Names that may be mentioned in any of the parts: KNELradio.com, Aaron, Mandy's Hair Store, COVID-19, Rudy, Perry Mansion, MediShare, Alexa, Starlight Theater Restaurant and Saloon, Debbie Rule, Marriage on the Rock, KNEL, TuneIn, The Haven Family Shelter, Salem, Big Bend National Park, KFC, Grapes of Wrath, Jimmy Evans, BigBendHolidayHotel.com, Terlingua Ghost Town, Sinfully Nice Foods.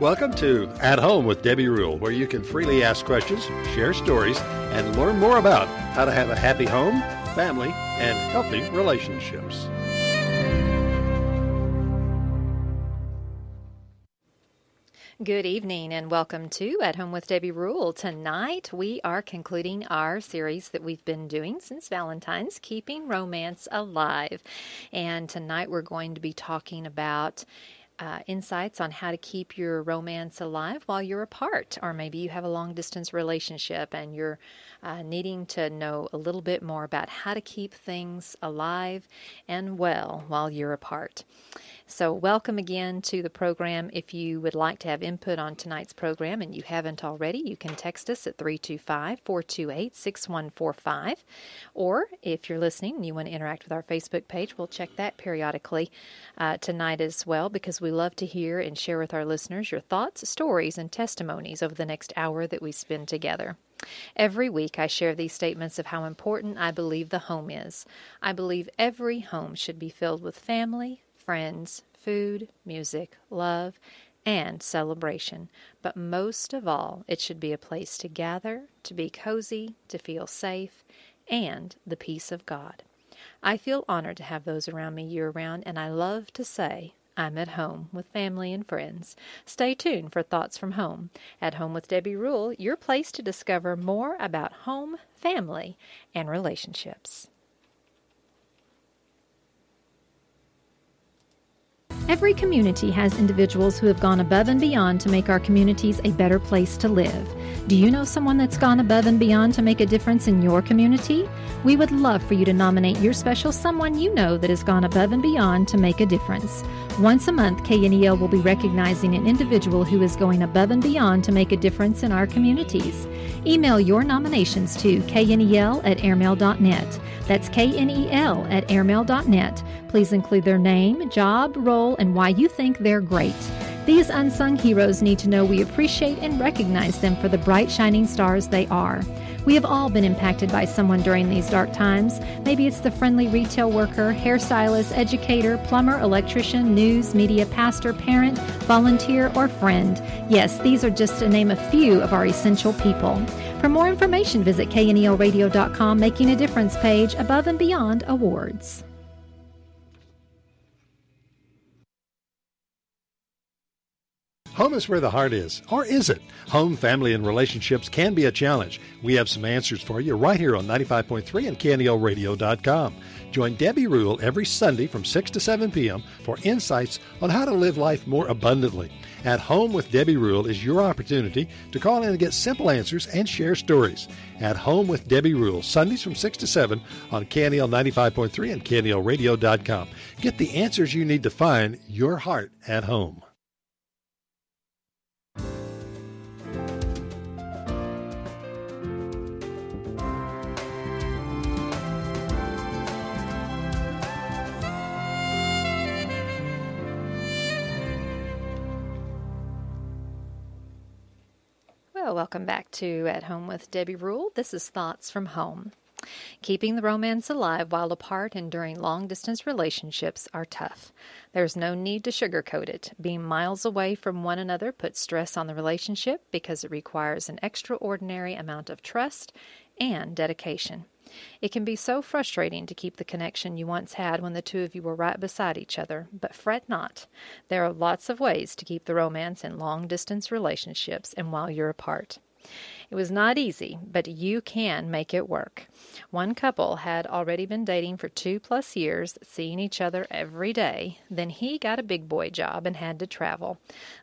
Welcome to At Home with Debbie Rule, where you can freely ask questions, share stories, and learn more about how to have a happy home, family, and healthy relationships. Good evening and welcome to At Home with Debbie Rule. Tonight we are concluding our series that we've been doing since Valentine's, Keeping Romance Alive. And tonight we're going to be talking about insights on how to keep your romance alive while you're apart, or maybe you have a long-distance relationship and you're needing to know a little bit more about how to keep things alive and well while you're apart. So welcome again to the program. If you would like to have input on tonight's program and you haven't already, you can text us at 325-428-6145. Or if you're listening and you want to interact with our Facebook page, we'll check that periodically tonight as well, because we love to hear and share with our listeners your thoughts, stories, and testimonies over the next hour that we spend together. Every week I share these statements of how important I believe the home is. I believe every home should be filled with family, friends, food, music, love, and celebration. But most of all, it should be a place to gather, to be cozy, to feel safe, and the peace of God. I feel honored to have those around me year-round, and I love to say, I'm at home with family and friends. Stay tuned for Thoughts from Home. At Home with Debbie Rule, your place to discover more about home, family, and relationships. Every community has individuals who have gone above and beyond to make our communities a better place to live. Do you know someone that's gone above and beyond to make a difference in your community? We would love for you to nominate your special someone you know that has gone above and beyond to make a difference. Once a month, KNEL will be recognizing an individual who is going above and beyond to make a difference in our communities. Email your nominations to knel@airmail.net. That's knel@airmail.net. Please include their name, job, role, and why you think they're great. These unsung heroes need to know we appreciate and recognize them for the bright, shining stars they are. We have all been impacted by someone during these dark times. Maybe it's the friendly retail worker, hairstylist, educator, plumber, electrician, news, media, pastor, parent, volunteer, or friend. Yes, these are just to name a few of our essential people. For more information, visit KNELradio.com, Making a Difference page, Above and Beyond Awards. Home is where the heart is, or is it? Home, family, and relationships can be a challenge. We have some answers for you right here on 95.3 and KNELradio.com. Join Debbie Rule every Sunday from 6 to 7 p.m. for insights on how to live life more abundantly. At Home with Debbie Rule is your opportunity to call in and get simple answers and share stories. At Home with Debbie Rule, Sundays from 6 to 7 on KNEL 95.3 and KNELradio.com. Get the answers you need to find your heart at home. Well, welcome back to At Home with Debbie Rule. This is Thoughts from Home. Keeping the romance alive while apart and during long-distance relationships are tough. There's no need to sugarcoat it. Being miles away from one another puts stress on the relationship because it requires an extraordinary amount of trust and dedication. It can be so frustrating to keep the connection you once had when the two of you were right beside each other, but fret not. There are lots of ways to keep the romance in long-distance relationships and while you're apart. It was not easy, but you can make it work. One couple had already been dating for 2+ years, seeing each other every day. Then he got a big boy job and had to travel,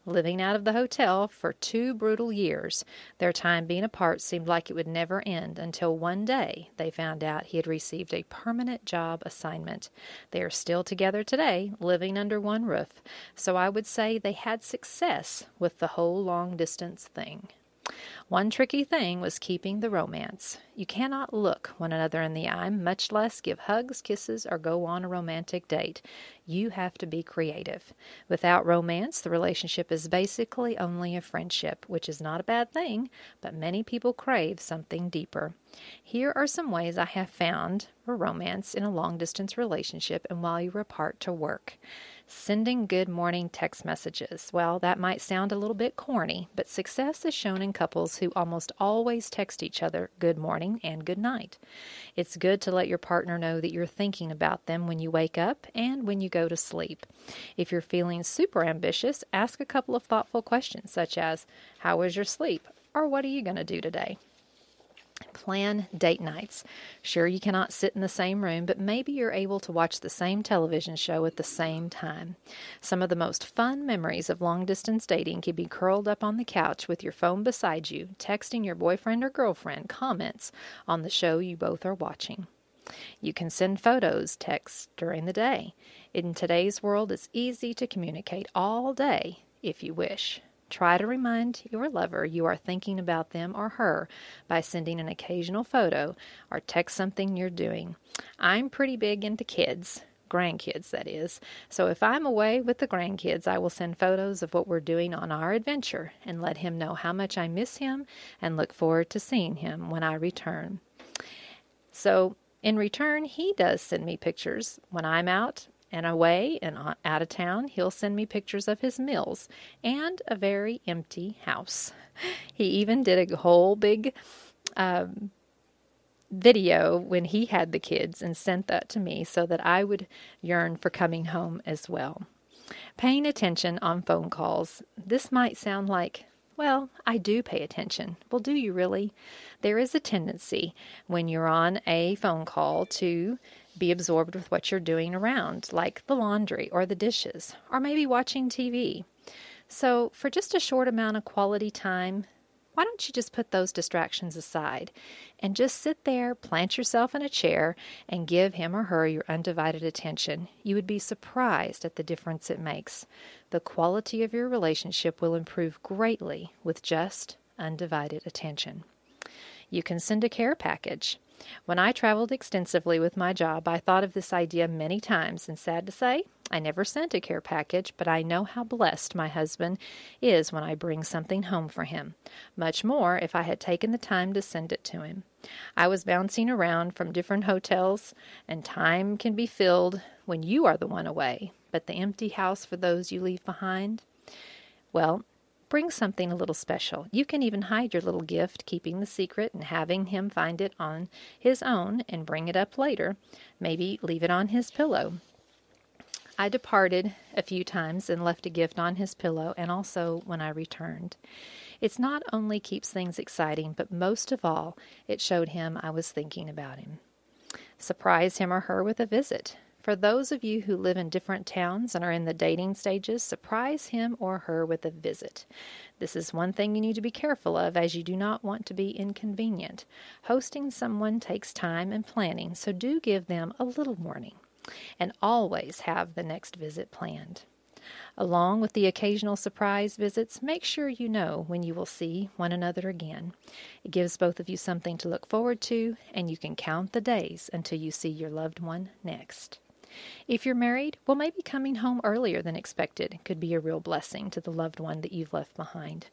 living out of the hotel for 2 brutal years. Their time being apart seemed like it would never end until one day they found out he had received a permanent job assignment. They are still together today, living under one roof. So I would say they had success with the whole long-distance thing. One tricky thing was keeping the romance. You cannot look one another in the eye, much less give hugs, kisses, or go on a romantic date. You have to be creative. Without romance, the relationship is basically only a friendship, which is not a bad thing, but many people crave something deeper. Here are some ways I have found for romance in a long-distance relationship and while you were apart to work. sending good morning text messages. Well, that might sound a little bit corny, but success is shown in couples who almost always text each other good morning and good night. It's good to let your partner know that you're thinking about them when you wake up and when you go to sleep. If you're feeling super ambitious, ask a couple of thoughtful questions such as, how was your sleep? Or what are you going to do today? Plan date nights. Sure, you cannot sit in the same room, but maybe you're able to watch the same television show at the same time. Some of the most fun memories of long-distance dating can be curled up on the couch with your phone beside you, texting your boyfriend or girlfriend comments on the show you both are watching. You can send photos, texts during the day. In today's world, it's easy to communicate all day if you wish. Try to remind your lover you are thinking about them or her by sending an occasional photo or text something you're doing. I'm pretty big into kids, grandkids that is, so if I'm away with the grandkids, I will send photos of what we're doing on our adventure and let him know how much I miss him and look forward to seeing him when I return. So in return, he does send me pictures when I'm out and away and out of town. He'll send me pictures of his meals and a very empty house. He even did a whole big video when he had the kids and sent that to me so that I would yearn for coming home as well. Paying attention on phone calls. This might sound like, well, I do pay attention. Well, do you really? There is a tendency when you're on a phone call to be absorbed with what you're doing around, like the laundry or the dishes, or maybe watching TV. So for just a short amount of quality time, why don't you just put those distractions aside and just sit there, plant yourself in a chair, and give him or her your undivided attention. You would be surprised at the difference it makes. The quality of your relationship will improve greatly with just undivided attention. You can send a care package. When I traveled extensively with my job, I thought of this idea many times, and sad to say, I never sent a care package, but I know how blessed my husband is when I bring something home for him. Much more if I had taken the time to send it to him. I was bouncing around from different hotels, and time can be filled when you are the one away, but the empty house for those you leave behind, well, bring something a little special. You can even hide your little gift, keeping the secret and having him find it on his own and bring it up later. Maybe leave it on his pillow. I departed a few times and left a gift on his pillow and also when I returned. It's not only keeps things exciting, but most of all, it showed him I was thinking about him. Surprise him or her with a visit. For those of you who live in different towns and are in the dating stages, surprise him or her with a visit. This is one thing you need to be careful of, as you do not want to be inconvenient. Hosting someone takes time and planning, so do give them a little warning. And always have the next visit planned. Along with the occasional surprise visits, make sure you know when you will see one another again. It gives both of you something to look forward to, and you can count the days until you see your loved one next. If you're married, well, maybe coming home earlier than expected could be a real blessing to the loved one that you've left behind.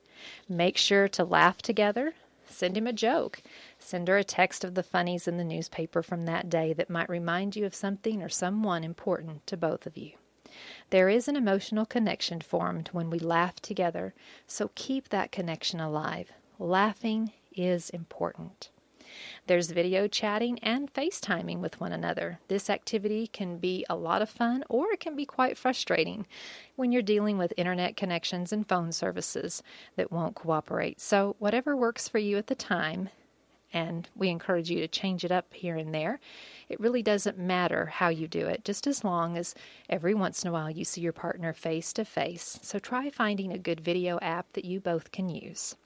Make sure to laugh together. Send him a joke. Send her a text of the funnies in the newspaper from that day that might remind you of something or someone important to both of you. There is an emotional connection formed when we laugh together, so keep that connection alive. Laughing is important. There's video chatting and FaceTiming with one another. This activity can be a lot of fun, or it can be quite frustrating when you're dealing with internet connections and phone services that won't cooperate. So whatever works for you at the time, and we encourage you to change it up here and there, it really doesn't matter how you do it, just as long as every once in a while you see your partner face to face. So try finding a good video app that you both can use.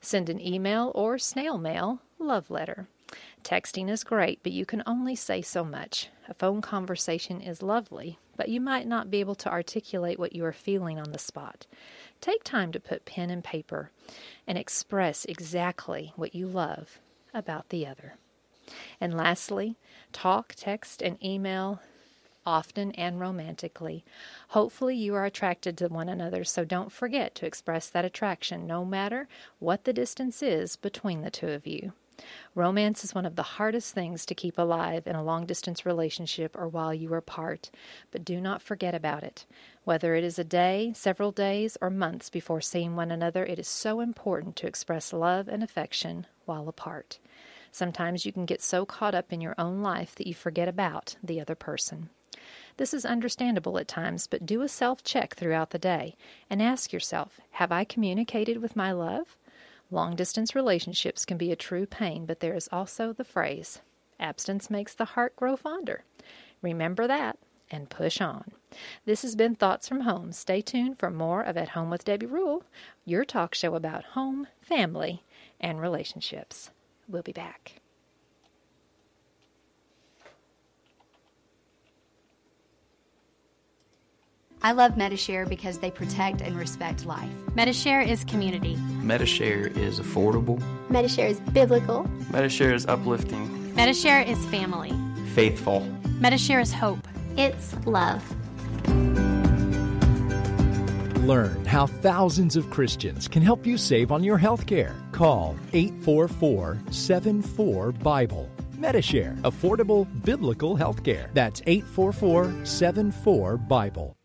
Send an email or snail mail love letter. Texting is great, but you can only say so much. A phone conversation is lovely, but you might not be able to articulate what you are feeling on the spot. Take time to put pen and paper and express exactly what you love about the other. And lastly, talk, text, and email often and romantically. Hopefully you are attracted to one another, so don't forget to express that attraction no matter what the distance is between the two of you. Romance is one of the hardest things to keep alive in a long-distance relationship or while you are apart, but do not forget about it. Whether it is a day, several days, or months before seeing one another, it is so important to express love and affection while apart. Sometimes you can get so caught up in your own life that you forget about the other person. This is understandable at times, but do a self-check throughout the day and ask yourself, have I communicated with my love? Long-distance relationships can be a true pain, but there is also the phrase, absence makes the heart grow fonder. Remember that and push on. This has been Thoughts from Home. Stay tuned for more of At Home with Debbie Rule, your talk show about home, family, and relationships. We'll be back. I love MediShare because they protect and respect life. MediShare is community. MediShare is affordable. MediShare is biblical. MediShare is uplifting. MediShare is family. Faithful. MediShare is hope. It's love. Learn how thousands of Christians can help you save on your health care. Call 844-74-BIBLE. MediShare, affordable biblical health care. That's 844-74-BIBLE.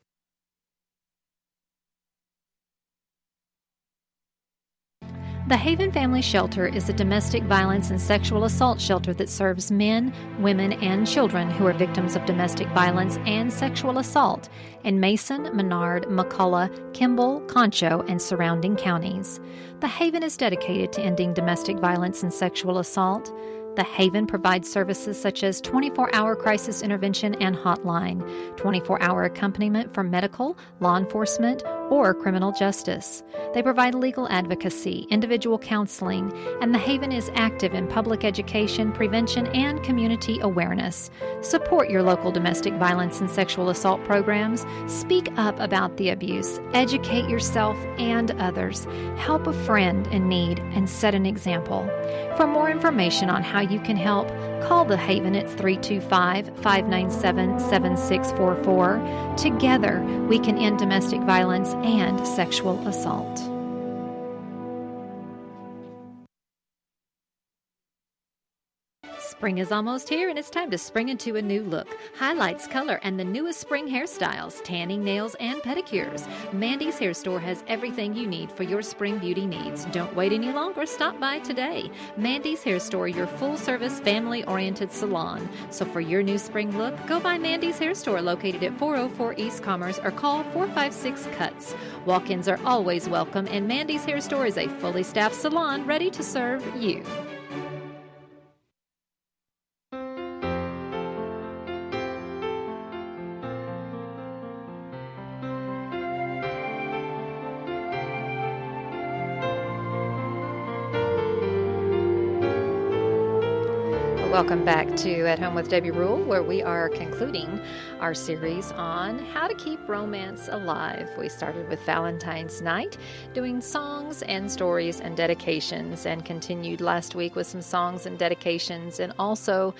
The Haven Family Shelter is a domestic violence and sexual assault shelter that serves men, women, and children who are victims of domestic violence and sexual assault in Mason, Menard, McCullough, Kimball, Concho, and surrounding counties. The Haven is dedicated to ending domestic violence and sexual assault. The Haven provides services such as 24-hour crisis intervention and hotline, 24-hour accompaniment for medical, law enforcement, or criminal justice. They provide legal advocacy, individual counseling, and the Haven is active in public education, prevention, and community awareness. Support your local domestic violence and sexual assault programs. Speak up about the abuse. Educate yourself and others. Help a friend in need and set an example. For more information on how you can help, call the Haven at 325-597-7644. Together, we can end domestic violence and sexual assault. Spring is almost here, and it's time to spring into a new look. Highlights, color, and the newest spring hairstyles, tanning, nails, and pedicures. Mandy's Hair Store has everything you need for your spring beauty needs. Don't wait any longer. Stop by today. Mandy's Hair Store, your full-service, family-oriented salon. So for your new spring look, go by Mandy's Hair Store, located at 404 East Commerce, or call 456-CUTS. Walk-ins are always welcome, and Mandy's Hair Store is a fully staffed salon ready to serve you. Welcome back to At Home with Debbie Rule, where we are concluding our series on how to keep romance alive. We started with Valentine's night, doing songs and stories and dedications, and continued last week with some songs and dedications, and also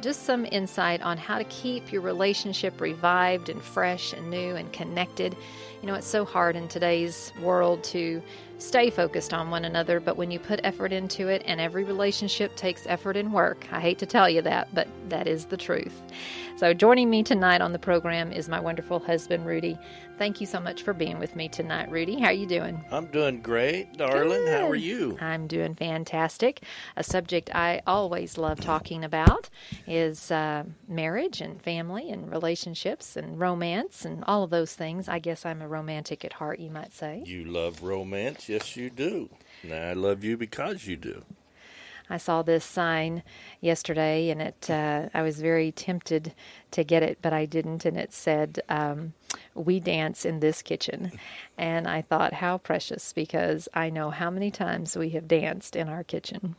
just some insight on how to keep your relationship revived and fresh and new and connected. You know, it's so hard in today's world to stay focused on one another, but when you put effort into it, and every relationship takes effort and work, I hate to tell you that, but that is the truth. So joining me tonight on the program is my wonderful husband, Rudy. Thank you so much for being with me tonight, Rudy. How are you doing? I'm doing great, darling. Good. How are you? I'm doing fantastic. A subject I always love talking about is marriage and family and relationships and romance and all of those things. I guess I'm a romantic at heart, you might say. You love romance? Yes, you do. And I love you because you do. I saw this sign yesterday, and I was very tempted to get it, but I didn't, and it said, we dance in this kitchen. And I thought, how precious, because I know how many times we have danced in our kitchen.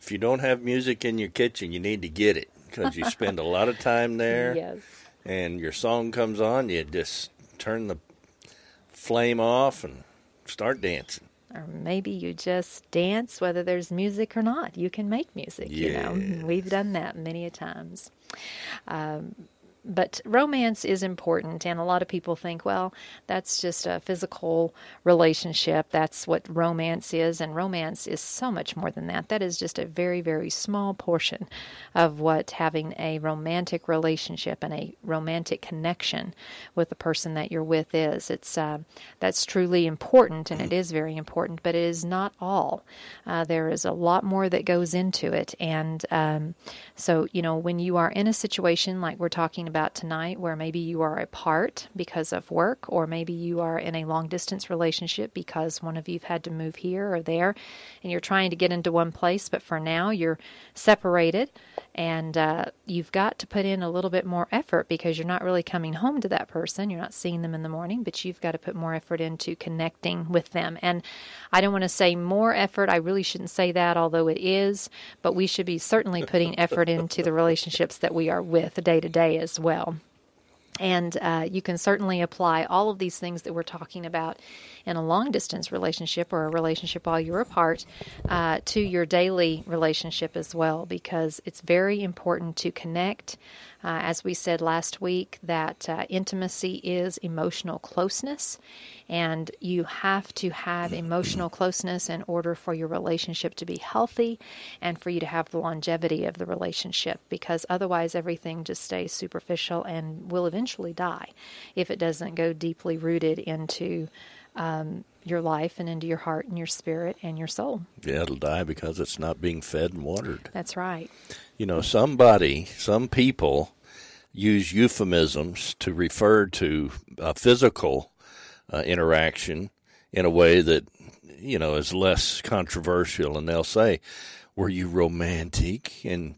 If you don't have music in your kitchen, you need to get it, because you spend a lot of time there. Yes. And your song comes on, you just turn the flame off and start dancing. Or maybe you just dance, whether there's music or not. You can make music, yes. You know. We've done that many a times. But romance is important, and a lot of people think, well, that's just a physical relationship. That's what romance is, and romance is so much more than that. That is just a very, very small portion of what having a romantic relationship and a romantic connection with the person that you're with is. That's truly important, and it is very important, but it is not all. There is a lot more that goes into it, and so, you know, when you are in a situation like we're talking about tonight, where maybe you are apart because of work, or maybe you are in a long distance relationship because one of you've had to move here or there, and you're trying to get into one place, but for now you're separated, and you've got to put in a little bit more effort because you're not really coming home to that person. You're not seeing them in the morning, but you've got to put more effort into connecting with them. And I don't want to say more effort. I really shouldn't say that, although it is, but we should be certainly putting effort into the relationships that we are with day to day as well. And you can certainly apply all of these things that we're talking about in a long-distance relationship or a relationship while you're apart to your daily relationship as well, because it's very important to connect. As we said last week, that intimacy is emotional closeness, and you have to have emotional closeness in order for your relationship to be healthy and for you to have the longevity of the relationship, because otherwise everything just stays superficial and will eventually die if it doesn't go deeply rooted into your life and into your heart and your spirit and your soul. Yeah, it'll die because it's not being fed and watered. That's right. You know, some people use euphemisms to refer to physical interaction in a way that, you know, is less controversial. And they'll say, were you romantic? And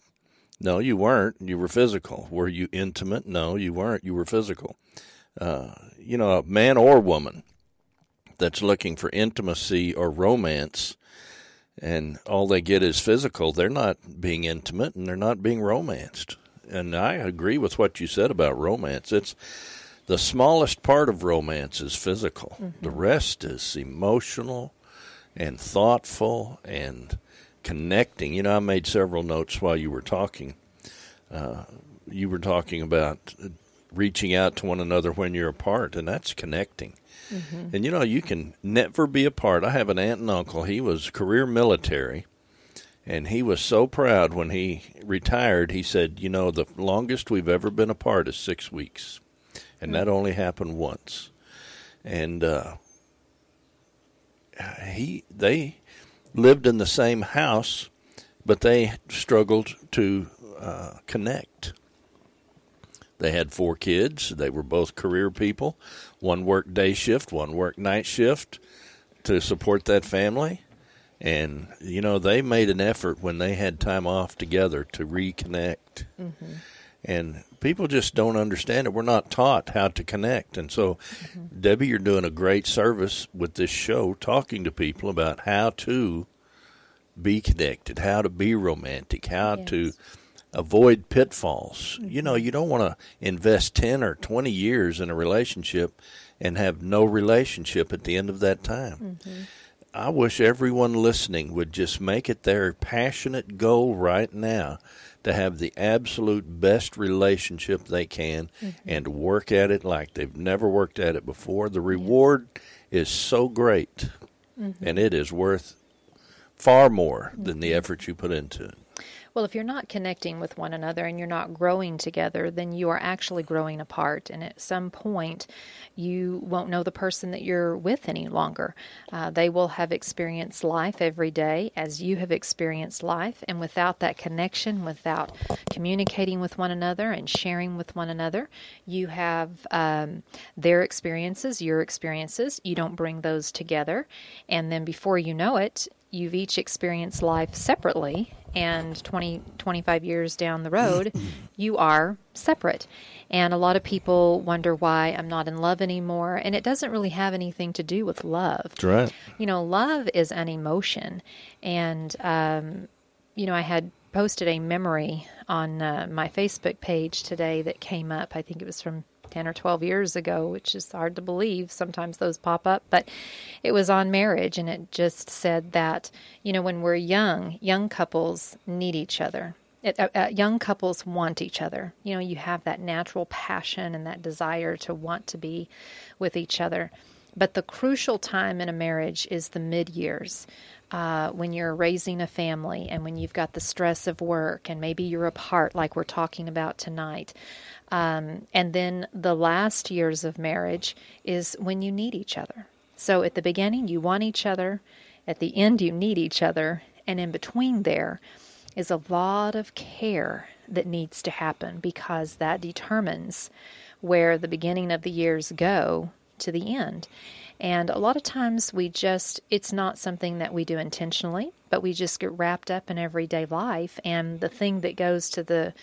no, you weren't. You were physical. Were you intimate? No, you weren't. You were physical. You know, a man or woman that's looking for intimacy or romance, and all they get is physical, they're not being intimate and they're not being romanced. And I agree with what you said about romance. It's the smallest part of romance is physical. Mm-hmm. The rest is emotional and thoughtful and connecting. You know, I made several notes while you were talking. You were talking about reaching out to one another when you're apart, and that's connecting. Mm-hmm. And, you know, you can never be apart. I have an aunt and uncle. He was career military, and he was so proud when he retired. He said, you know, the longest we've ever been apart is 6 weeks, and that only happened once. And they lived in the same house, but they struggled to connect. They had 4 kids. They were both career people. One worked day shift, one worked night shift to support that family. And, you know, they made an effort when they had time off together to reconnect. Mm-hmm. And people just don't understand it. We're not taught how to connect. And so, mm-hmm. Debbie, you're doing a great service with this show, talking to people about how to be connected, how to be romantic, how to avoid pitfalls. You know, you don't want to invest 10 or 20 years in a relationship and have no relationship at the end of that time. Mm-hmm. I wish everyone listening would just make it their passionate goal right now to have the absolute best relationship they can, mm-hmm. and work at it like they've never worked at it before. The reward is so great, mm-hmm. and it is worth far more than the effort you put into it. Well, if you're not connecting with one another and you're not growing together, then you are actually growing apart. And at some point, you won't know the person that you're with any longer. They will have experienced life every day as you have experienced life. And without that connection, without communicating with one another and sharing with one another, you have their experiences, your experiences. You don't bring those together. And then before you know it, you've each experienced life separately, and 20, 25 years down the road, you are separate. And a lot of people wonder why I'm not in love anymore, and it doesn't really have anything to do with love. That's right. You know, love is an emotion, and, you know, I had posted a memory on my Facebook page today that came up. I think it was from 10 or 12 years ago, which is hard to believe. Sometimes those pop up, but it was on marriage, and it just said that, you know, when we're young couples need each other. Young couples want each other. You know, you have that natural passion and that desire to want to be with each other. But the crucial time in a marriage is the mid-years, when you're raising a family and when you've got the stress of work and maybe you're apart like we're talking about tonight. And then the last years of marriage is when you need each other. So at the beginning, you want each other. At the end, you need each other. And in between there is a lot of care that needs to happen, because that determines where the beginning of the years go to the end. And a lot of times we just, it's not something that we do intentionally, but we just get wrapped up in everyday life. And the thing that goes to the,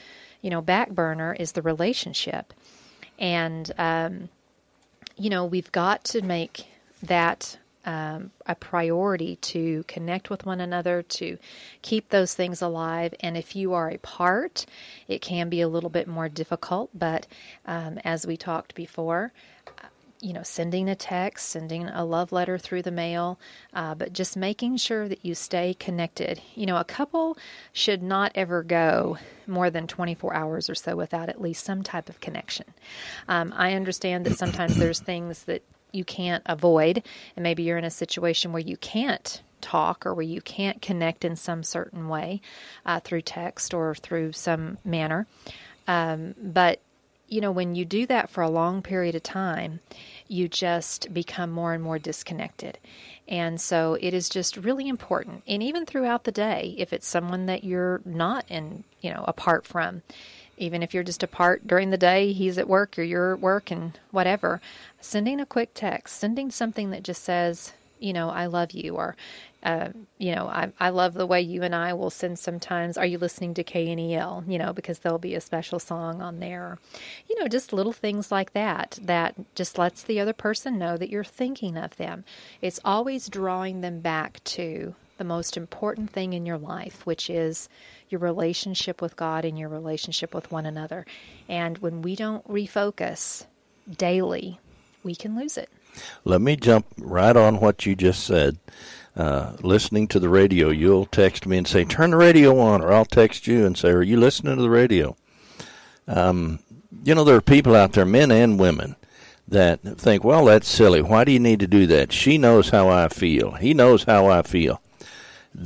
you know, back burner is the relationship. And, you know, we've got to make that a priority to connect with one another, to keep those things alive. And if you are apart, it can be a little bit more difficult. But as we talked before, you know, sending a text, sending a love letter through the mail, but just making sure that you stay connected. You know, a couple should not ever go more than 24 hours or so without at least some type of connection. I understand that sometimes there's things that you can't avoid, and maybe you're in a situation where you can't talk or where you can't connect in some certain way through text or through some manner. But you know, when you do that for a long period of time, you just become more and more disconnected. And so it is just really important. And even throughout the day, if it's someone that you're not in, you know, apart from, even if you're just apart during the day, he's at work or you're at work and whatever, sending a quick text, sending something that just says, you know, I love you, or, you know, I love the way you and I will send sometimes, are you listening to KNEL, you know, because there'll be a special song on there, you know, just little things like that, that just lets the other person know that you're thinking of them. It's always drawing them back to the most important thing in your life, which is your relationship with God and your relationship with one another. And when we don't refocus daily, we can lose it. Let me jump right on what you just said. Listening to the radio, you'll text me and say, turn the radio on, or I'll text you and say, are you listening to the radio? You know, there are people out there, men and women, that think, well, that's silly. Why do you need to do that? She knows how I feel. He knows how I feel.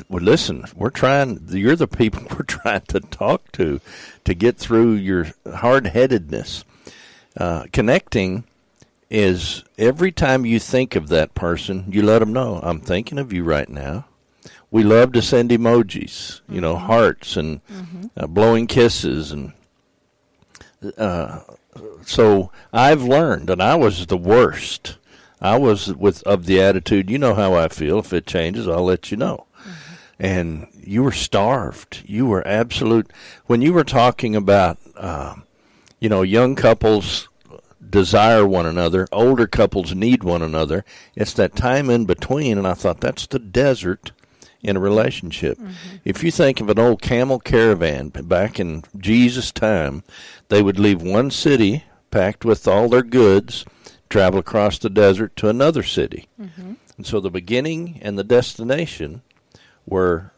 Well, listen, you're the people we're trying to talk to get through your hard-headedness. Connecting is every time you think of that person, you let them know, I'm thinking of you right now. We love to send emojis, you know, hearts and blowing kisses. And so I've learned, and I was the worst. I was of the attitude, you know how I feel. If it changes, I'll let you know. And you were starved. You were absolute. When you were talking about, you know, young couples desire one another, older couples need one another, it's that time in between, and I thought that's the desert in a relationship. If you think of an old camel caravan back in Jesus' time, they would leave one city packed with all their goods, travel across the desert to another city. And so the beginning and the destination were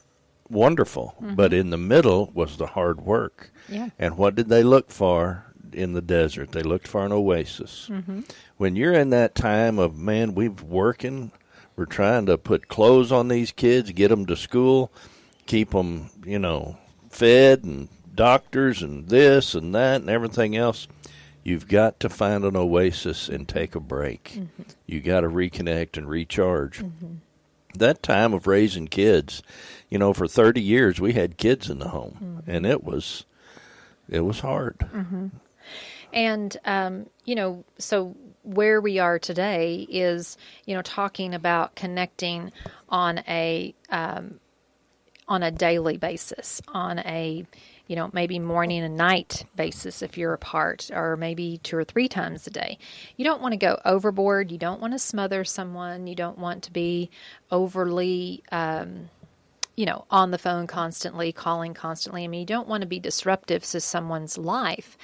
wonderful, but in the middle was the hard work. And what did they look for in the desert? They looked for an oasis. When you're in that time of, man, we're trying to put clothes on these kids, get them to school, keep them, you know, fed and doctors and this and that and everything else, you've got to find an oasis and take a break. You got to reconnect and recharge. That time of raising kids, you know, for 30 years we had kids in the home, and it was hard. And, you know, so where we are today is, you know, talking about connecting on a daily basis, on a, you know, maybe morning and night basis if you're apart, or maybe 2 or 3 times a day. You don't want to go overboard. You don't want to smother someone. You don't want to be overly, you know, on the phone constantly, calling constantly. I mean, you don't want to be disruptive to someone's life,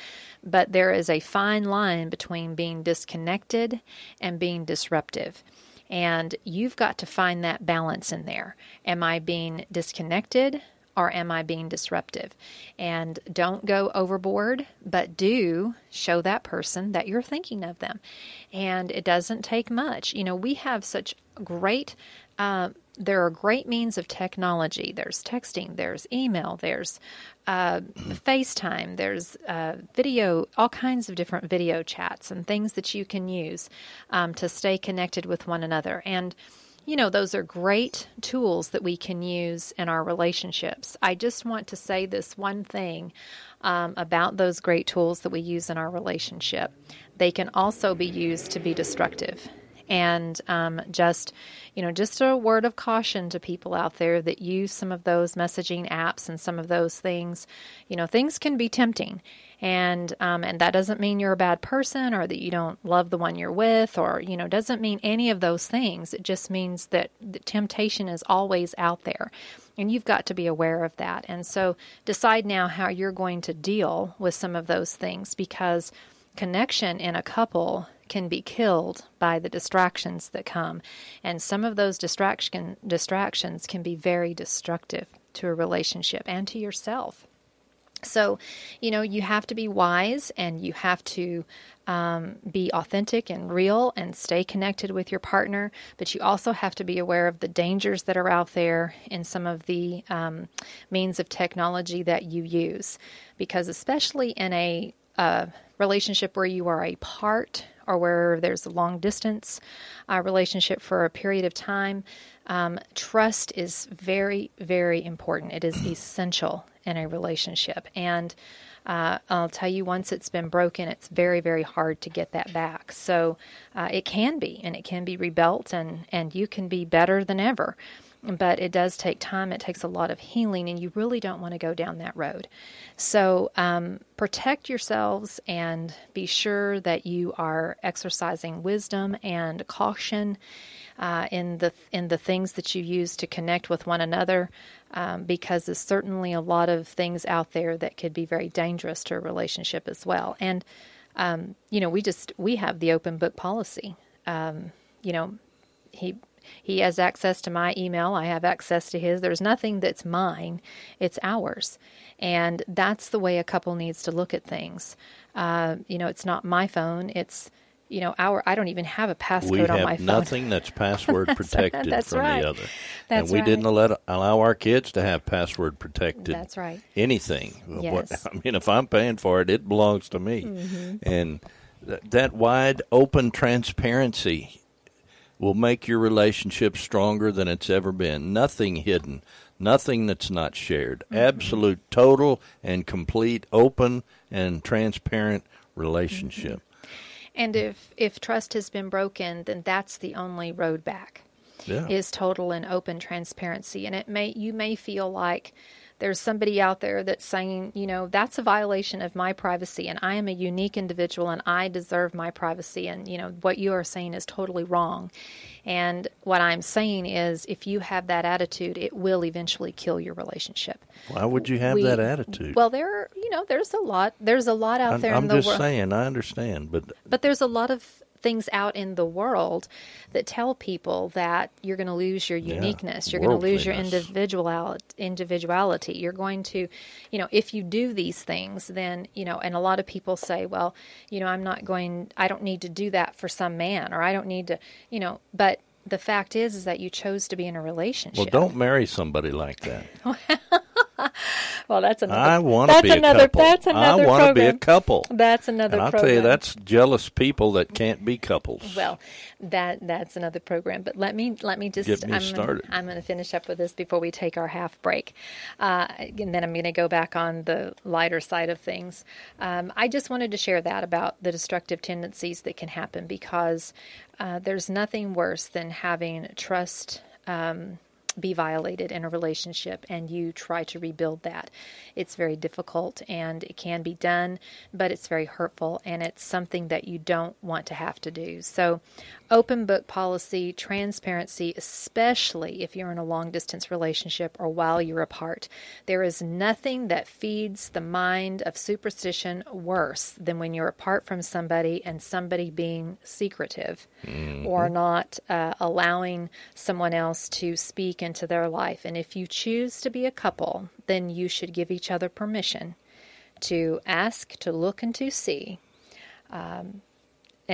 but there is a fine line between being disconnected and being disruptive. And you've got to find that balance in there. Am I being disconnected? or am I being disruptive? And don't go overboard, but do show that person that you're thinking of them. And it doesn't take much. You know, we have such great, there are great means of technology. There's texting, there's email, there's FaceTime, there's video, all kinds of different video chats and things that you can use to stay connected with one another. And you know, those are great tools that we can use in our relationships. I just want to say this one thing about those great tools that we use in our relationship. They can also be used to be destructive. And just a word of caution to people out there that use some of those messaging apps and some of those things. You know, things can be tempting. And that doesn't mean you're a bad person or that you don't love the one you're with or, you know, doesn't mean any of those things. It just means that the temptation is always out there and you've got to be aware of that. And so decide now how you're going to deal with some of those things, because connection in a couple can be killed by the distractions that come. And some of those distractions can be very destructive to a relationship and to yourself. So, you know, you have to be wise and you have to be authentic and real and stay connected with your partner. But you also have to be aware of the dangers that are out there in some of the means of technology that you use. Because especially in a relationship where you are apart or where there's a long distance relationship for a period of time, trust is very, very important. It is essential in a relationship. And I'll tell you, once it's been broken, it's very, very hard to get that back. So it can be rebuilt and you can be better than ever. But it does take time. It takes a lot of healing, and you really don't want to go down that road. So protect yourselves and be sure that you are exercising wisdom and caution in the things that you use to connect with one another, because there's certainly a lot of things out there that could be very dangerous to a relationship as well. And we have the open book policy. He has access to my email. I have access to his. There's nothing that's mine. It's ours. And that's the way a couple needs to look at things. It's not my phone. It's, our, I don't even have a passcode on my phone. We have nothing that's password protected from the other. That's right. And we didn't allow our kids to have password protected. That's right. Anything. Yes. If I'm paying for it, it belongs to me. Mm-hmm. And that wide open transparency will make your relationship stronger than it's ever been. Nothing hidden, nothing that's not shared. Mm-hmm. Absolute, total, and complete, open, and transparent relationship. Mm-hmm. And if trust has been broken, then that's the only road back, is total and open transparency. And you may feel like there's somebody out there that's saying, that's a violation of my privacy, and I am a unique individual, and I deserve my privacy, and, what you are saying is totally wrong. And what I'm saying is, if you have that attitude, it will eventually kill your relationship. Why would you have that attitude? Well, there's a lot out there in the world. I'm just saying, I understand. But there's a lot of things out in the world that tell people that you're going to lose your uniqueness, you're going to lose your individuality. You're going to, if you do these things, then, and a lot of people say, well, I don't need to do that for some man, or I don't need to, but the fact is that you chose to be in a relationship. Well, don't marry somebody like that. Well, that's another. I want to be a couple. That's another. I want to be a couple. That's another. And I'll tell you, that's jealous people that can't be couples. Well, that's another program. But let me just get me started. I'm going to finish up with this before we take our half break, and then I'm going to go back on the lighter side of things. I just wanted to share that about the destructive tendencies that can happen, because there's nothing worse than having trust be violated in a relationship and you try to rebuild that. It's very difficult and it can be done, but it's very hurtful and it's something that you don't want to have to do. So open book policy, transparency, especially if you're in a long-distance relationship or while you're apart. There is nothing that feeds the mind of superstition worse than when you're apart from somebody and somebody being secretive or not allowing someone else to speak into their life. And if you choose to be a couple, then you should give each other permission to ask, to look, and to see. An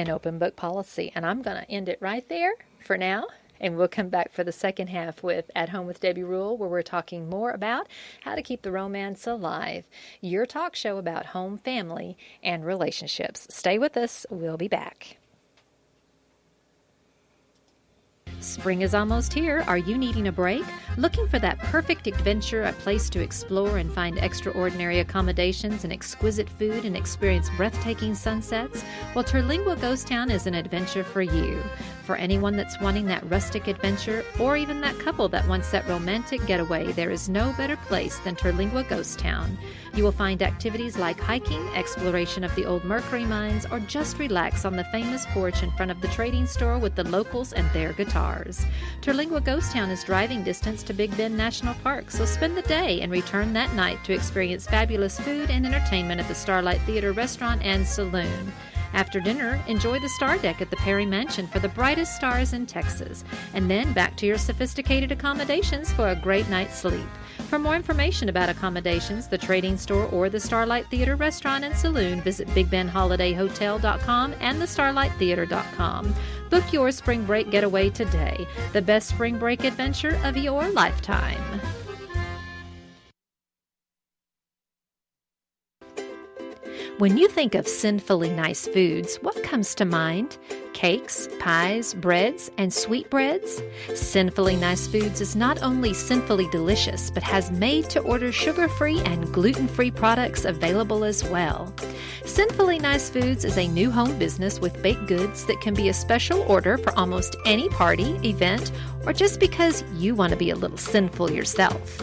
open book policy. And I'm going to end it right there for now. And we'll come back for the second half with At Home with Debbie Rule, where we're talking more about how to keep the romance alive. Your talk show about home, family, and relationships. Stay with us. We'll be back. Spring is almost here. Are you needing a break? Looking for that perfect adventure, a place to explore and find extraordinary accommodations and exquisite food and experience breathtaking sunsets? Well, Terlingua Ghost Town is an adventure for you. For anyone that's wanting that rustic adventure or even that couple that wants that romantic getaway, there is no better place than Terlingua Ghost Town. You will find activities like hiking, exploration of the old mercury mines, or just relax on the famous porch in front of the trading store with the locals and their guitars. Terlingua Ghost Town is driving distance to Big Bend National Park, so spend the day and return that night to experience fabulous food and entertainment at the Starlight Theater Restaurant and Saloon. After dinner, enjoy the star deck at the Perry Mansion for the brightest stars in Texas, and then back to your sophisticated accommodations for a great night's sleep. For more information about accommodations, the trading store, or the Starlight Theater Restaurant and Saloon, visit BigBendHolidayHotel.com and thestarlighttheater.com. Book your spring break getaway today, the best spring break adventure of your lifetime. When you think of Sinfully Nice Foods, what comes to mind? Cakes, pies, breads, and sweetbreads? Sinfully Nice Foods is not only sinfully delicious, but has made-to-order sugar-free and gluten-free products available as well. Sinfully Nice Foods is a new home business with baked goods that can be a special order for almost any party, event, or just because you want to be a little sinful yourself.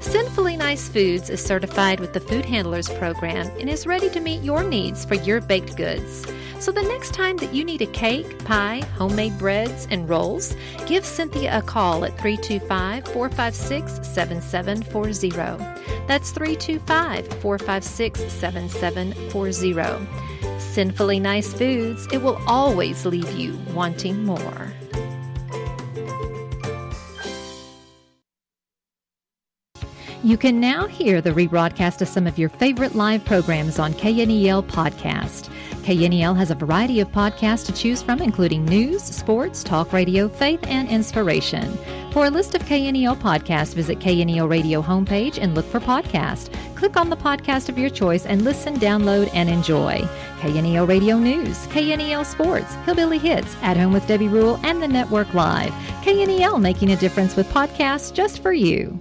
Sinfully Nice Foods is certified with the Food Handlers Program and is ready to meet your needs for your baked goods. So the next time that you need a cake, pie, homemade breads, and rolls, give Cynthia a call at 325-456-7740. That's 325-456-7740. Sinfully Nice Foods, it will always leave you wanting more. You can now hear the rebroadcast of some of your favorite live programs on KNEL Podcast. KNEL has a variety of podcasts to choose from, including news, sports, talk radio, faith, and inspiration. For a list of KNEL podcasts, visit KNEL Radio homepage and look for podcast. Click on the podcast of your choice and listen, download, and enjoy. KNEL Radio News, KNEL Sports, Hillbilly Hits, At Home with Debbie Rule, and The Network Live. KNEL, making a difference with podcasts just for you.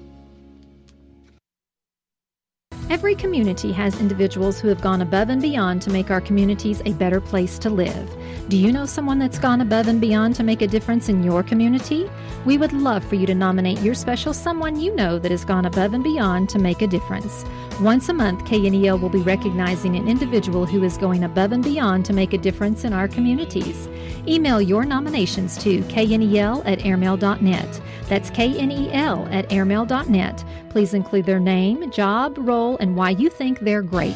Every community has individuals who have gone above and beyond to make our communities a better place to live. Do you know someone that's gone above and beyond to make a difference in your community? We would love for you to nominate your special someone you know that has gone above and beyond to make a difference. Once a month, KNEL will be recognizing an individual who is going above and beyond to make a difference in our communities. Email your nominations to knel@airmail.net. That's knel@airmail.net. Please include their name, job, role, and why you think they're great.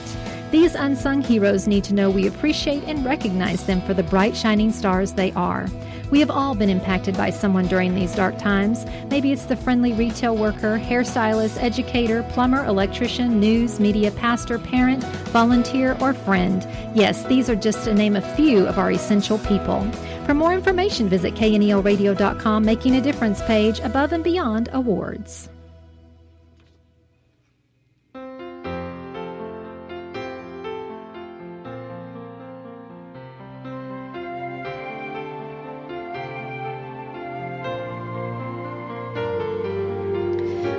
These unsung heroes need to know we appreciate and recognize them for the bright, shining stars they are. We have all been impacted by someone during these dark times. Maybe it's the friendly retail worker, hairstylist, educator, plumber, electrician, news, media, pastor, parent, volunteer, or friend. Yes, these are just to name a few of our essential people. For more information, visit KNELradio.com, Making a Difference page, Above and Beyond Awards.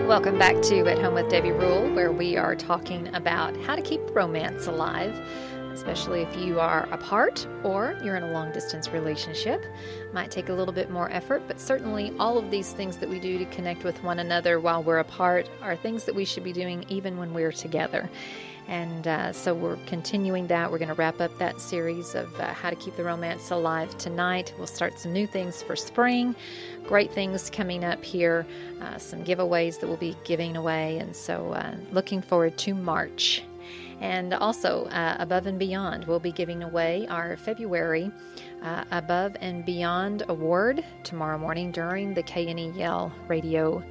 Welcome back to At Home with Debbie Rule, where we are talking about how to keep romance alive. especially if you are apart or you're in a long-distance relationship. Might take a little bit more effort, but certainly all of these things that we do to connect with one another while we're apart are things that we should be doing even when we're together. And so we're continuing that. We're going to wrap up that series of how to keep the romance alive tonight. We'll start some new things for spring. Great things coming up here. Some giveaways that we'll be giving away. And so looking forward to March. And also Above and Beyond. We'll be giving away our February Above and Beyond Award tomorrow morning during the KNEL radio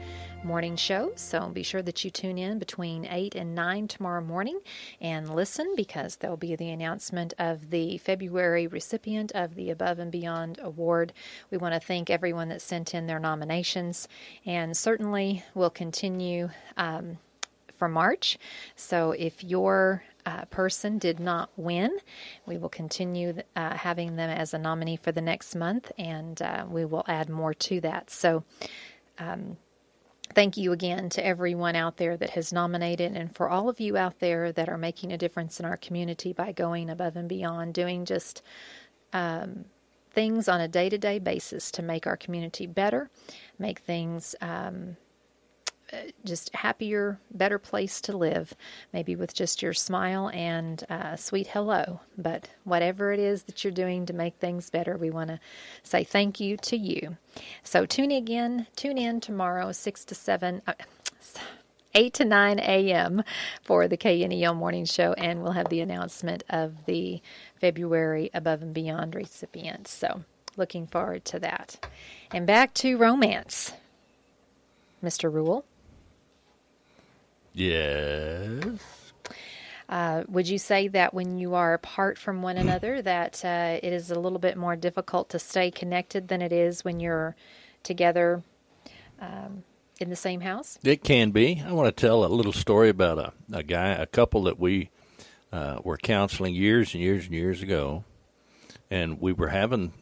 morning show. So be sure that you tune in between 8 and 9 tomorrow morning and listen, because there'll be the announcement of the February recipient of the Above and Beyond Award. We want to thank everyone that sent in their nominations, and certainly we'll continue for March. So if your person did not win, we will continue having them as a nominee for the next month, and we will add more to that. So thank you again to everyone out there that has nominated, and for all of you out there that are making a difference in our community by going above and beyond, doing just things on a day-to-day basis to make our community better, make things just happier, better place to live, maybe with just your smile and sweet hello. But whatever it is that you're doing to make things better, we want to say thank you to you. So tune in tomorrow, 8 to 9 a.m. for the KNEL morning show, and we'll have the announcement of the February Above and Beyond recipients. So looking forward to that. And back to romance. Mr. Rule? Yes. Would you say that when you are apart from one another that it is a little bit more difficult to stay connected than it is when you're together in the same house? It can be. I want to tell a little story about a couple that we were counseling years and years and years ago, and we were having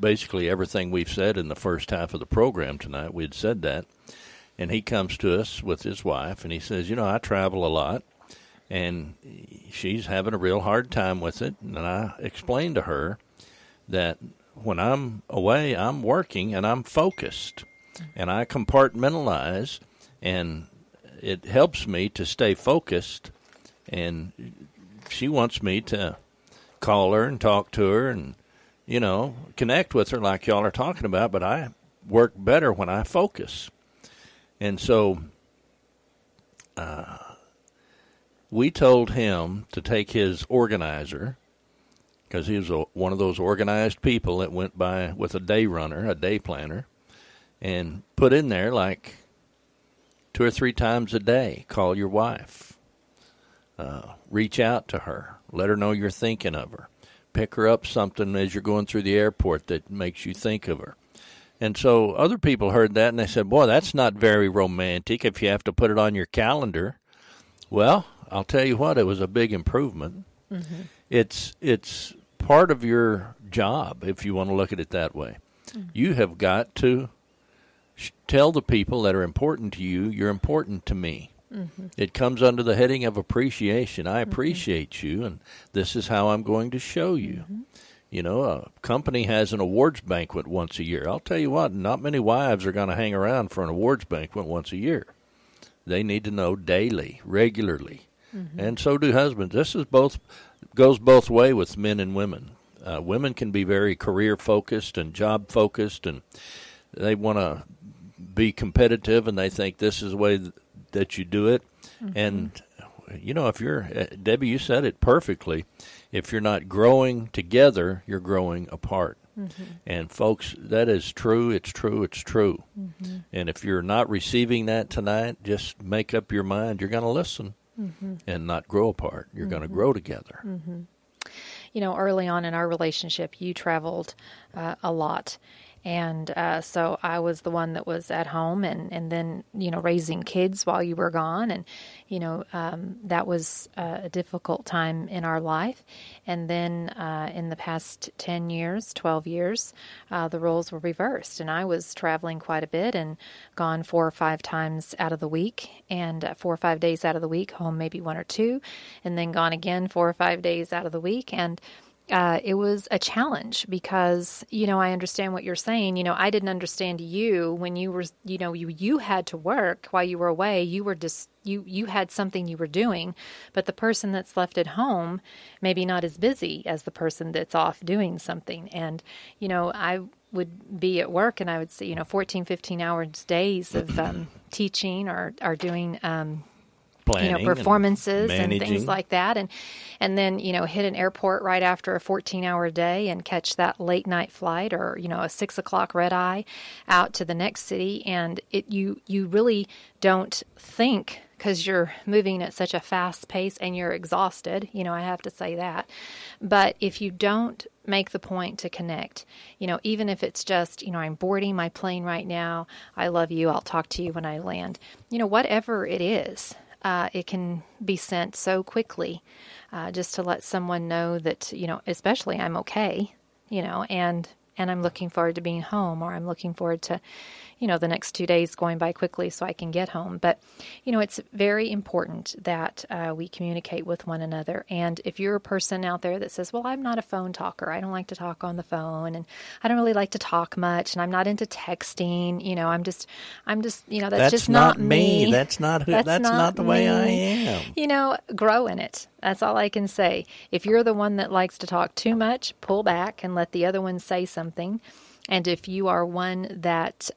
basically everything we've said in the first half of the program tonight. We'd said that. And he comes to us with his wife, and he says, you know, I travel a lot, and she's having a real hard time with it. And I explained to her that when I'm away, I'm working, and I'm focused, and I compartmentalize, and it helps me to stay focused. And she wants me to call her and talk to her and, you know, connect with her like y'all are talking about, but I work better when I focus. And so we told him to take his organizer, because he was one of those organized people that went by with a day runner, a day planner, and put in there like 2 or 3 times a day, call your wife, reach out to her, let her know you're thinking of her, pick her up something as you're going through the airport that makes you think of her. And so other people heard that, and they said, boy, that's not very romantic if you have to put it on your calendar. Well, I'll tell you what, it was a big improvement. Mm-hmm. It's part of your job, if you want to look at it that way. Mm-hmm. You have got to tell the people that are important to you, you're important to me. Mm-hmm. It comes under the heading of appreciation. I appreciate mm-hmm. you, and this is how I'm going to show you. Mm-hmm. You know, a company has an awards banquet once a year. I'll tell you what, not many wives are going to hang around for an awards banquet once a year. They need to know daily, regularly. Mm-hmm. And so do husbands. This is goes both ways with men and women. Women can be very career-focused and job-focused, and they want to be competitive, and they think this is the way that you do it. Mm-hmm. And, you know, if you're, Debbie, you said it perfectly. If you're not growing together, you're growing apart. Mm-hmm. And, folks, that is true. It's true. It's true. Mm-hmm. And if you're not receiving that tonight, just make up your mind. You're going to listen mm-hmm. and not grow apart. You're mm-hmm. going to grow together. Mm-hmm. You know, early on in our relationship, you traveled a lot. And so I was the one that was at home and then, you know, raising kids while you were gone. And, you know, that was a difficult time in our life. And then in the past 10 years, 12 years, the roles were reversed. And I was traveling quite a bit and gone 4 or 5 times out of the week and 4 or 5 days out of the week, home maybe 1 or 2, and then gone again 4 or 5 days out of the week. And it was a challenge because, you know, I understand what you're saying. You know, I didn't understand you when you were, you know, you had to work while you were away. You were just, you had something you were doing, but the person that's left at home, maybe not as busy as the person that's off doing something. And, you know, I would be at work and I would see, you know, 14, 15 hours days of teaching or doing, planning, you know, performances and things like that. And then, you know, hit an airport right after a 14-hour day and catch that late night flight or, you know, a 6 o'clock red eye out to the next city. And it, you really don't think, because you're moving at such a fast pace and you're exhausted. You know, I have to say that. But if you don't make the point to connect, you know, even if it's just, you know, I'm boarding my plane right now. I love you. I'll talk to you when I land. You know, whatever it is. It can be sent so quickly, just to let someone know that, you know, especially I'm okay, you know, and I'm looking forward to being home, or I'm looking forward to, you know, the next 2 days going by quickly so I can get home. But, you know, it's very important that we communicate with one another. And if you're a person out there that says, well, I'm not a phone talker. I don't like to talk on the phone, and I don't really like to talk much, and I'm not into texting. You know, I'm just, you know, that's just not me. That's not who. That's not the way I am. You know, grow in it. That's all I can say. If you're the one that likes to talk too much, pull back and let the other one say something. And if you are one that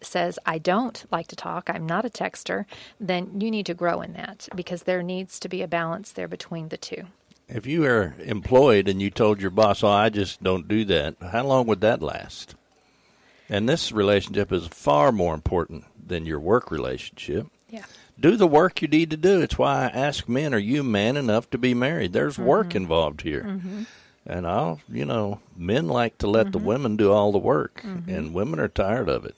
says, I don't like to talk, I'm not a texter, then you need to grow in that, because there needs to be a balance there between the two. If you are employed and you told your boss, oh, I just don't do that, how long would that last? And this relationship is far more important than your work relationship. Yeah. Do the work you need to do. It's why I ask men, are you man enough to be married? There's work involved here. Mm-hmm. And I'll, you know, men like to let the women do all the work, and women are tired of it.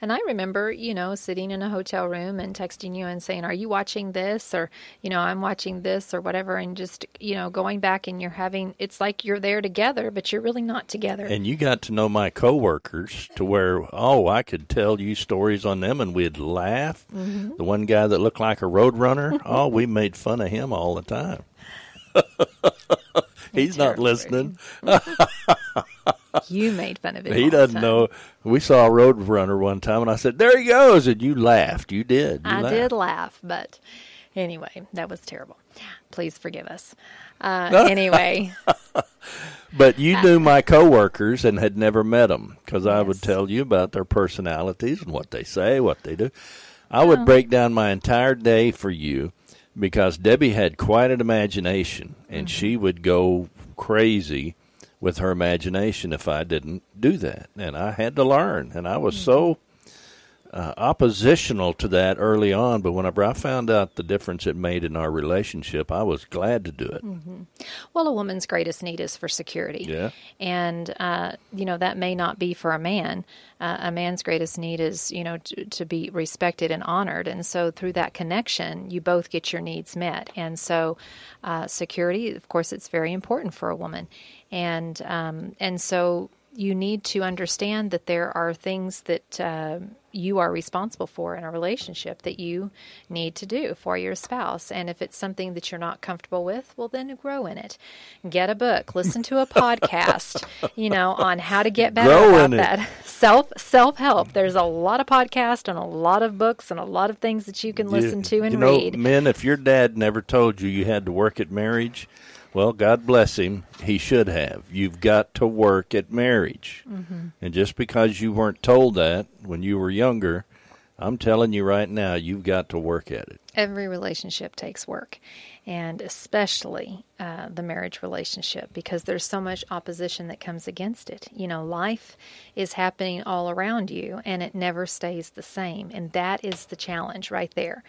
And I remember, you know, sitting in a hotel room and texting you and saying, are you watching this? Or, you know, I'm watching this or whatever. And just, you know, going back and you're having, it's like you're there together, but you're really not together. And you got to know my coworkers to where, oh, I could tell you stories on them and we'd laugh. Mm-hmm. The one guy that looked like a roadrunner, oh, we made fun of him all the time. He's not listening. You made fun of it. He doesn't know. We saw a roadrunner one time, and I said, there he goes, and you laughed. You did. I did laugh, but anyway, that was terrible. Please forgive us. Anyway. But you knew my coworkers and had never met them, because I would tell you about their personalities and what they say, what they do. I would break down my entire day for you, because Debbie had quite an imagination, and she would go crazy with her imagination if I didn't do that. And I had to learn, and I was so oppositional to that early on. But whenever I found out the difference it made in our relationship, I was glad to do it. Mm-hmm. Well, a woman's greatest need is for security. Yeah. And, you know, that may not be for a man. A man's greatest need is, you know, to be respected and honored. And so through that connection, you both get your needs met. And so security, of course, it's very important for a woman. And so you need to understand that there are things that you are responsible for in a relationship that you need to do for your spouse. And if it's something that you're not comfortable with, well, then grow in it. Get a book, listen to a podcast, you know, on how to get better about that. Self-help. There's a lot of podcasts and a lot of books and a lot of things that you can listen to and read. Men, if your dad never told you you had to work at marriage, well, God bless him. He should have. You've got to work at marriage. Mm-hmm. And just because you weren't told that when you were younger, I'm telling you right now, you've got to work at it. Every relationship takes work, and especially the marriage relationship, because there's so much opposition that comes against it. You know, life is happening all around you, and it never stays the same, and that is the challenge right there.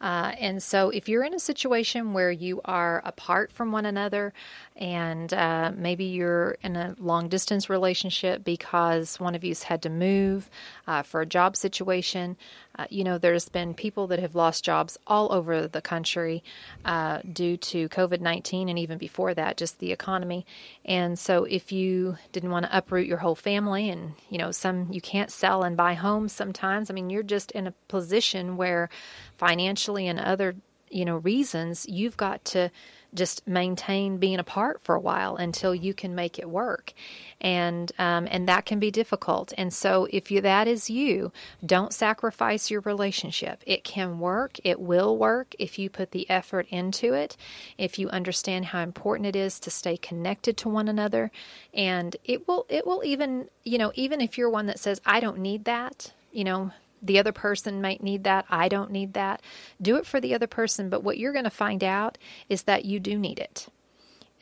And so if you're in a situation where you are apart from one another, and maybe you're in a long-distance relationship because one of you's had to move for a job situation, you know, there's been people that have lost jobs all over the country due to COVID-19, and even before that, just the economy. And so if you didn't want to uproot your whole family, and, you know, you can't sell and buy homes sometimes. I mean, you're just in a position where financially and other, you know, reasons, you've got to just maintain being apart for a while until you can make it work. And that can be difficult. And so if that is you, don't sacrifice your relationship. It can work. It will work if you put the effort into it, if you understand how important it is to stay connected to one another. And it will even, you know, even if you're one that says, I don't need that, you know, the other person might need that. I don't need that. Do it for the other person. But what you're going to find out is that you do need it.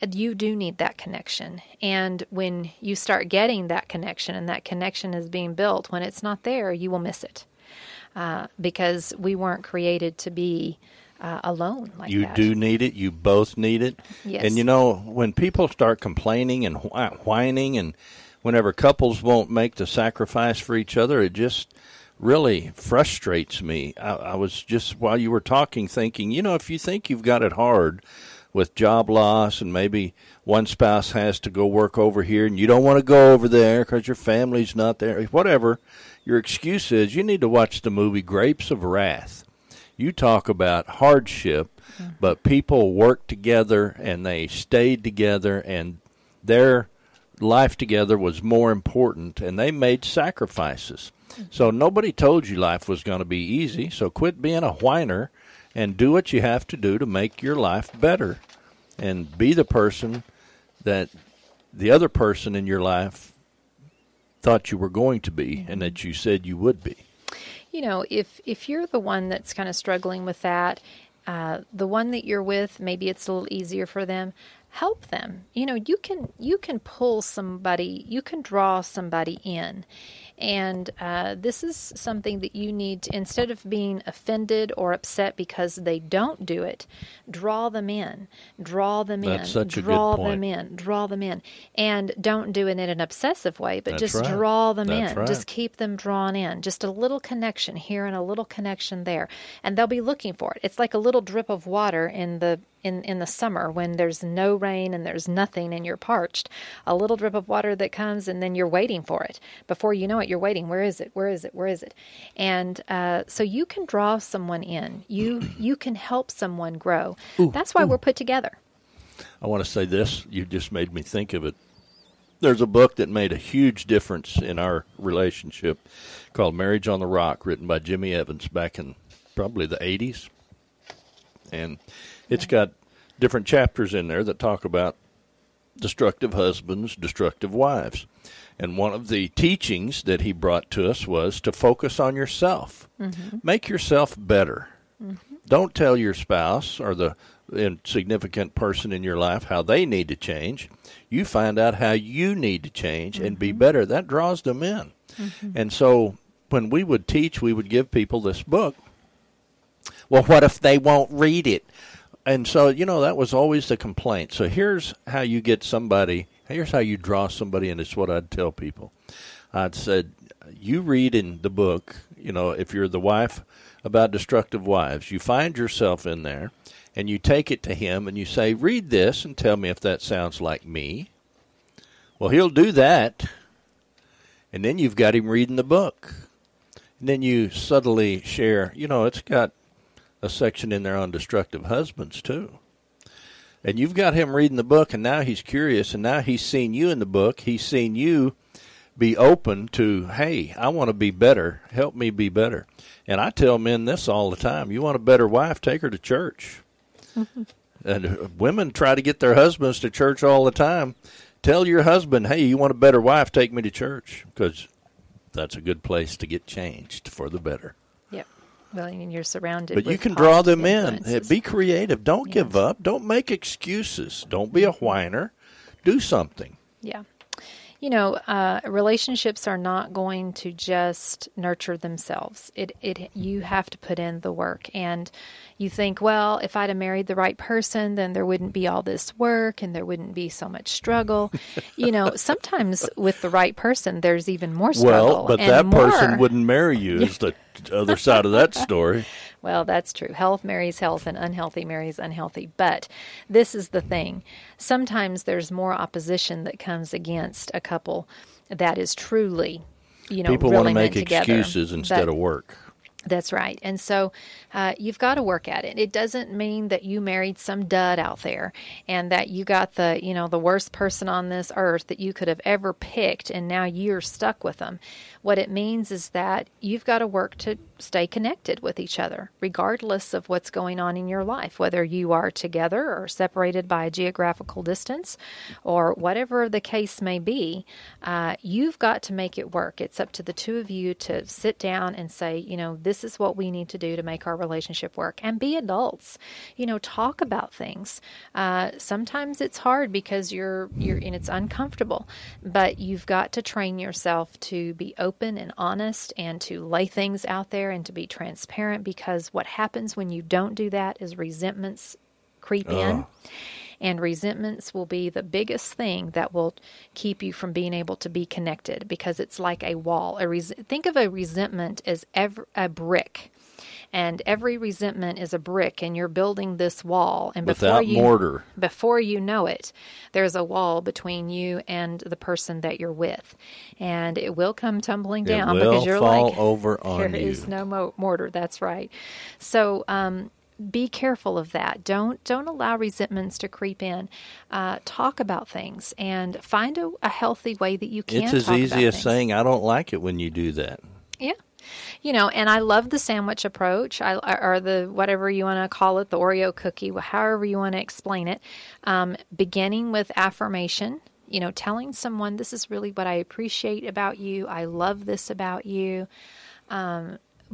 You do need that connection. And when you start getting that connection, and that connection is being built, when it's not there, you will miss it. Because we weren't created to be alone like that. You do need it. You both need it. Yes. And, you know, when people start complaining and whining, and whenever couples won't make the sacrifice for each other, it just really frustrates me. I was just, while you were talking, thinking, you know, if you think you've got it hard with job loss, and maybe one spouse has to go work over here and you don't want to go over there because your family's not there, whatever your excuse is, you need to watch the movie Grapes of Wrath. You talk about hardship, mm-hmm. but people worked together and they stayed together, and their life together was more important, and they made sacrifices. So nobody told you life was going to be easy, so quit being a whiner and do what you have to do to make your life better, and be the person that the other person in your life thought you were going to be and that you said you would be. You know, if you're the one that's kind of struggling with that, the one that you're with, maybe it's a little easier for them. Help them. You know, you can pull somebody, you can draw somebody in. And this is something that you need to, instead of being offended or upset because they don't do it, draw them in. Draw them in. That's such a good point. Draw them in. Draw them in. And don't do it in an obsessive way, but just draw them in. Just keep them drawn in. Just a little connection here and a little connection there. And they'll be looking for it. It's like a little drip of water in the summer when there's no rain and there's nothing and you're parched, a little drip of water that comes, and then you're waiting for it. Before you know it, you're waiting. Where is it? Where is it? Where is it? And so you can draw someone in. You can help someone grow. Ooh, that's why we're put together. I want to say this. You just made me think of it. There's a book that made a huge difference in our relationship called Marriage on the Rock, written by Jimmy Evans back in probably the 80s. And it's got different chapters in there that talk about destructive husbands, destructive wives. And one of the teachings that he brought to us was to focus on yourself. Mm-hmm. Make yourself better. Mm-hmm. Don't tell your spouse or the significant person in your life how they need to change. You find out how you need to change mm-hmm. and be better. That draws them in. Mm-hmm. And so when we would teach, we would give people this book. Well, what if they won't read it? And so, you know, that was always the complaint. So here's how you get somebody, here's how you draw somebody, and it's what I'd tell people. I'd said, you read in the book, you know, if you're the wife, about destructive wives, you find yourself in there, and you take it to him, and you say, read this and tell me if that sounds like me. Well, he'll do that, and then you've got him reading the book. And then you subtly share, you know, it's got a section in there on destructive husbands too. And you've got him reading the book, and now he's curious, and now he's seen you in the book. He's seen you be open to, hey, I want to be better. Help me be better. And I tell men this all the time. You want a better wife, take her to church. Mm-hmm. And women try to get their husbands to church all the time. Tell your husband, hey, you want a better wife, take me to church, because that's a good place to get changed for the better. Yep. Well, I mean, you're surrounded. But you can draw them in. Be creative. Don't give up. Don't make excuses. Don't be a whiner. Do something. Yeah. You know, relationships are not going to just nurture themselves. You have to put in the work. And you think, well, if I'd have married the right person, then there wouldn't be all this work and there wouldn't be so much struggle. You know, sometimes with the right person, there's even more struggle. Well, but person wouldn't marry you is the other side of that story. Well, that's true. Health marries health and unhealthy marries unhealthy. But this is the thing. Sometimes there's more opposition that comes against a couple that is truly, you know, people really want to make excuses instead of work. That's right. And so you've got to work at it. It doesn't mean that you married some dud out there and that you got the, you know, the worst person on this earth that you could have ever picked and now you're stuck with them. What it means is that you've got to work to stay connected with each other, regardless of what's going on in your life, whether you are together or separated by a geographical distance or whatever the case may be. You've got to make it work. It's up to the two of you to sit down and say, you know, this is what we need to do to make our relationship work, and be adults, you know, talk about things. Sometimes it's hard because you're and it's uncomfortable, but you've got to train yourself to be open and honest and to lay things out there and to be transparent, because what happens when you don't do that is resentments creep in, and resentments will be the biggest thing that will keep you from being able to be connected, because it's like a wall. Think of a resentment as a brick, and every resentment is a brick, and you're building this wall, and before you know it, there's a wall between you and the person that you're with, and it will come tumbling down because you're like, there is no mortar. That's right. So be careful of that. Don't allow resentments to creep in. Talk about things and find a healthy way that you can. It's as easy as saying, "I don't like it when you do that." Yeah. You know, and I love the sandwich approach, or the whatever you want to call it, the Oreo cookie, however you want to explain it, beginning with affirmation. You know, telling someone, this is really what I appreciate about you. I love this about you.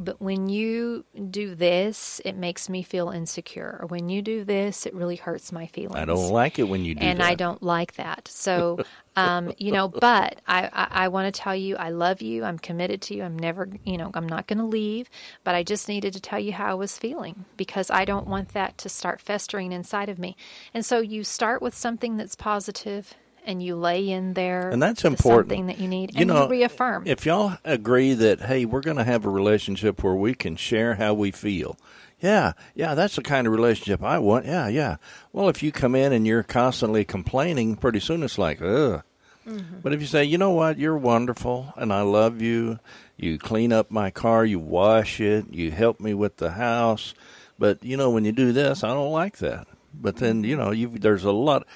But when you do this, it makes me feel insecure. Or when you do this, it really hurts my feelings. I don't like it when you do that. And I don't like that. So, you know, but I want to tell you I love you. I'm committed to you. I'm never, you know, I'm not going to leave. But I just needed to tell you how I was feeling, because I don't want that to start festering inside of me. And so you start with something that's positive, and you lay in there, and that's important. Something that you need, and you reaffirm. If y'all agree that, hey, we're going to have a relationship where we can share how we feel, yeah, that's the kind of relationship I want. Yeah. Well, if you come in and you're constantly complaining, pretty soon it's like, ugh. Mm-hmm. But if you say, you know what, you're wonderful, and I love you. You clean up my car, you wash it, you help me with the house. But you know, when you do this, I don't like that. But then there's a lot.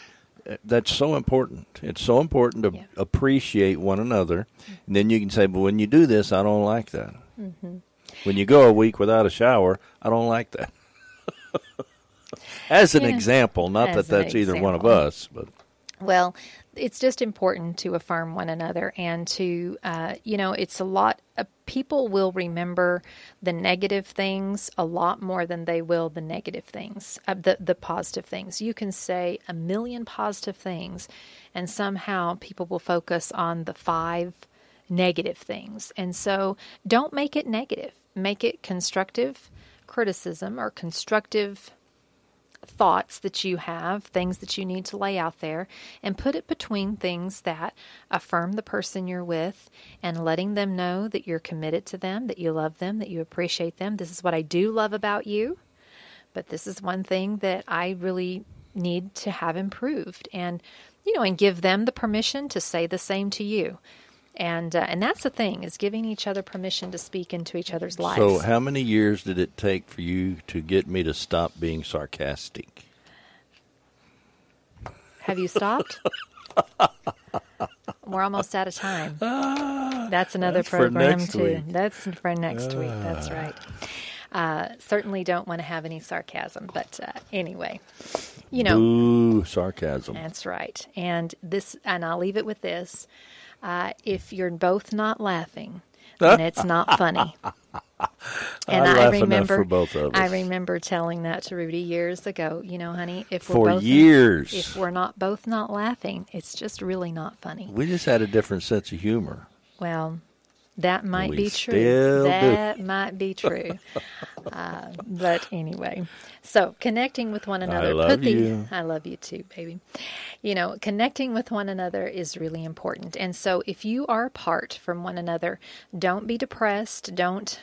That's so important. It's so important to appreciate one another. And then you can say, but when you do this, I don't like that. Mm-hmm. When you go a week without a shower, I don't like that. As an example, not that that's either one of us. But well, it's just important to affirm one another, and to, you know, it's a lot of people will remember the negative things a lot more than they will the negative things, the positive things. You can say 1,000,000 positive things, and somehow people will focus on the 5 negative things. And so don't make it negative. Make it constructive criticism or constructive thoughts that you have, things that you need to lay out there, and put it between things that affirm the person you're with and letting them know that you're committed to them, that you love them, that you appreciate them. This is what I do love about you, but this is one thing that I really need to have improved. And, you know, and give them the permission to say the same to you. And that's the thing, is giving each other permission to speak into each other's lives. So how many years did it take for you to get me to stop being sarcastic? Have you stopped? We're almost out of time. That's another program, too. That's for next week. That's right. Certainly don't want to have any sarcasm, but anyway, you know. Ooh, sarcasm. That's right. And I'll leave it with this. If you're both not laughing, then it's not funny. And I laugh enough for both of us. I remember telling that to Rudy years ago. You know, honey, if we're not both not laughing, it's just really not funny. We just had a different sense of humor. Well, that might be true. That might be true. But anyway, so connecting with one another. I love you too, baby. You know, connecting with one another is really important. And so if you are apart from one another, don't be depressed. Don't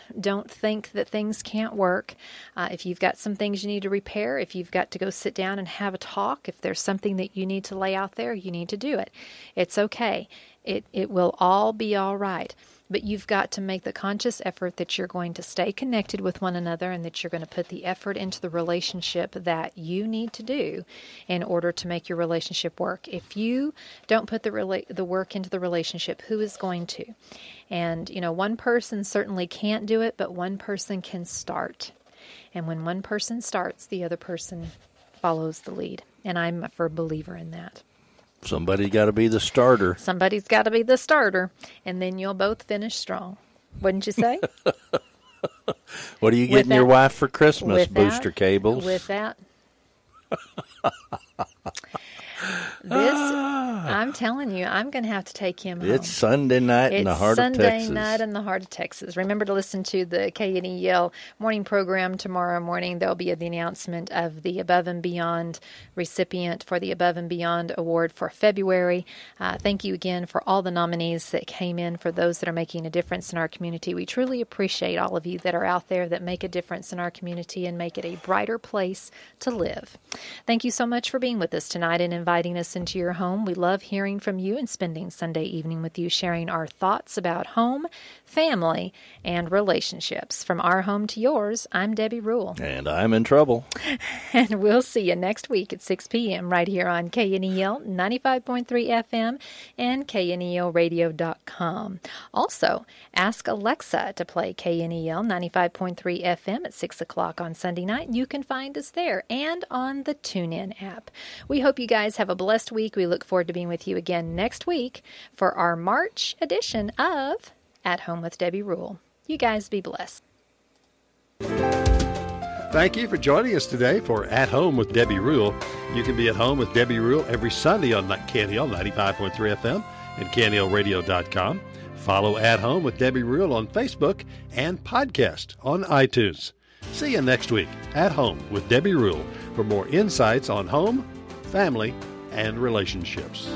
think that things can't work. If you've got some things you need to repair, if you've got to go sit down and have a talk, if there's something that you need to lay out there, you need to do it. It's okay. It will all be all right. But you've got to make the conscious effort that you're going to stay connected with one another and that you're going to put the effort into the relationship that you need to do in order to make your relationship work. If you don't put the work into the relationship, who is going to? And, you know, one person certainly can't do it, but one person can start. And when one person starts, the other person follows the lead. And I'm a firm believer in that. Somebody's got to be the starter. Somebody's got to be the starter, and then you'll both finish strong. Wouldn't you say? What are you getting your wife for Christmas, Booster Cables? With that. I'm telling you, I'm going to have to take him home. It's Sunday night in the heart of Texas. It's Sunday night in the heart of Texas. Remember to listen to the KNEL morning program tomorrow morning. There'll be the announcement of the Above and Beyond recipient for the Above and Beyond Award for February. Thank you again for all the nominees that came in, for those that are making a difference in our community. We truly appreciate all of you that are out there that make a difference in our community and make it a brighter place to live. Thank you so much for being with us tonight and inviting us into your home. We love hearing from you and spending Sunday evening with you, sharing our thoughts about home, family, and relationships. From our home to yours, I'm Debbie Rule. And I'm in trouble. And we'll see you next week at 6 p.m. right here on KNEL 95.3 FM and KNELradio.com. Also, ask Alexa to play KNEL 95.3 FM at 6 o'clock on Sunday night. You can find us there and on the TuneIn app. We hope you guys have a blessed week. We look forward to being with you again next week for our March edition of At Home with Debbie Rule. You guys be blessed. Thank you for joining us today for At Home with Debbie Rule. You can be at home with Debbie Rule every Sunday on KNEL 95.3 FM and KNELradio.com. Follow At Home with Debbie Rule on Facebook and podcast on iTunes. See you next week At Home with Debbie Rule for more insights on home, family, and relationships.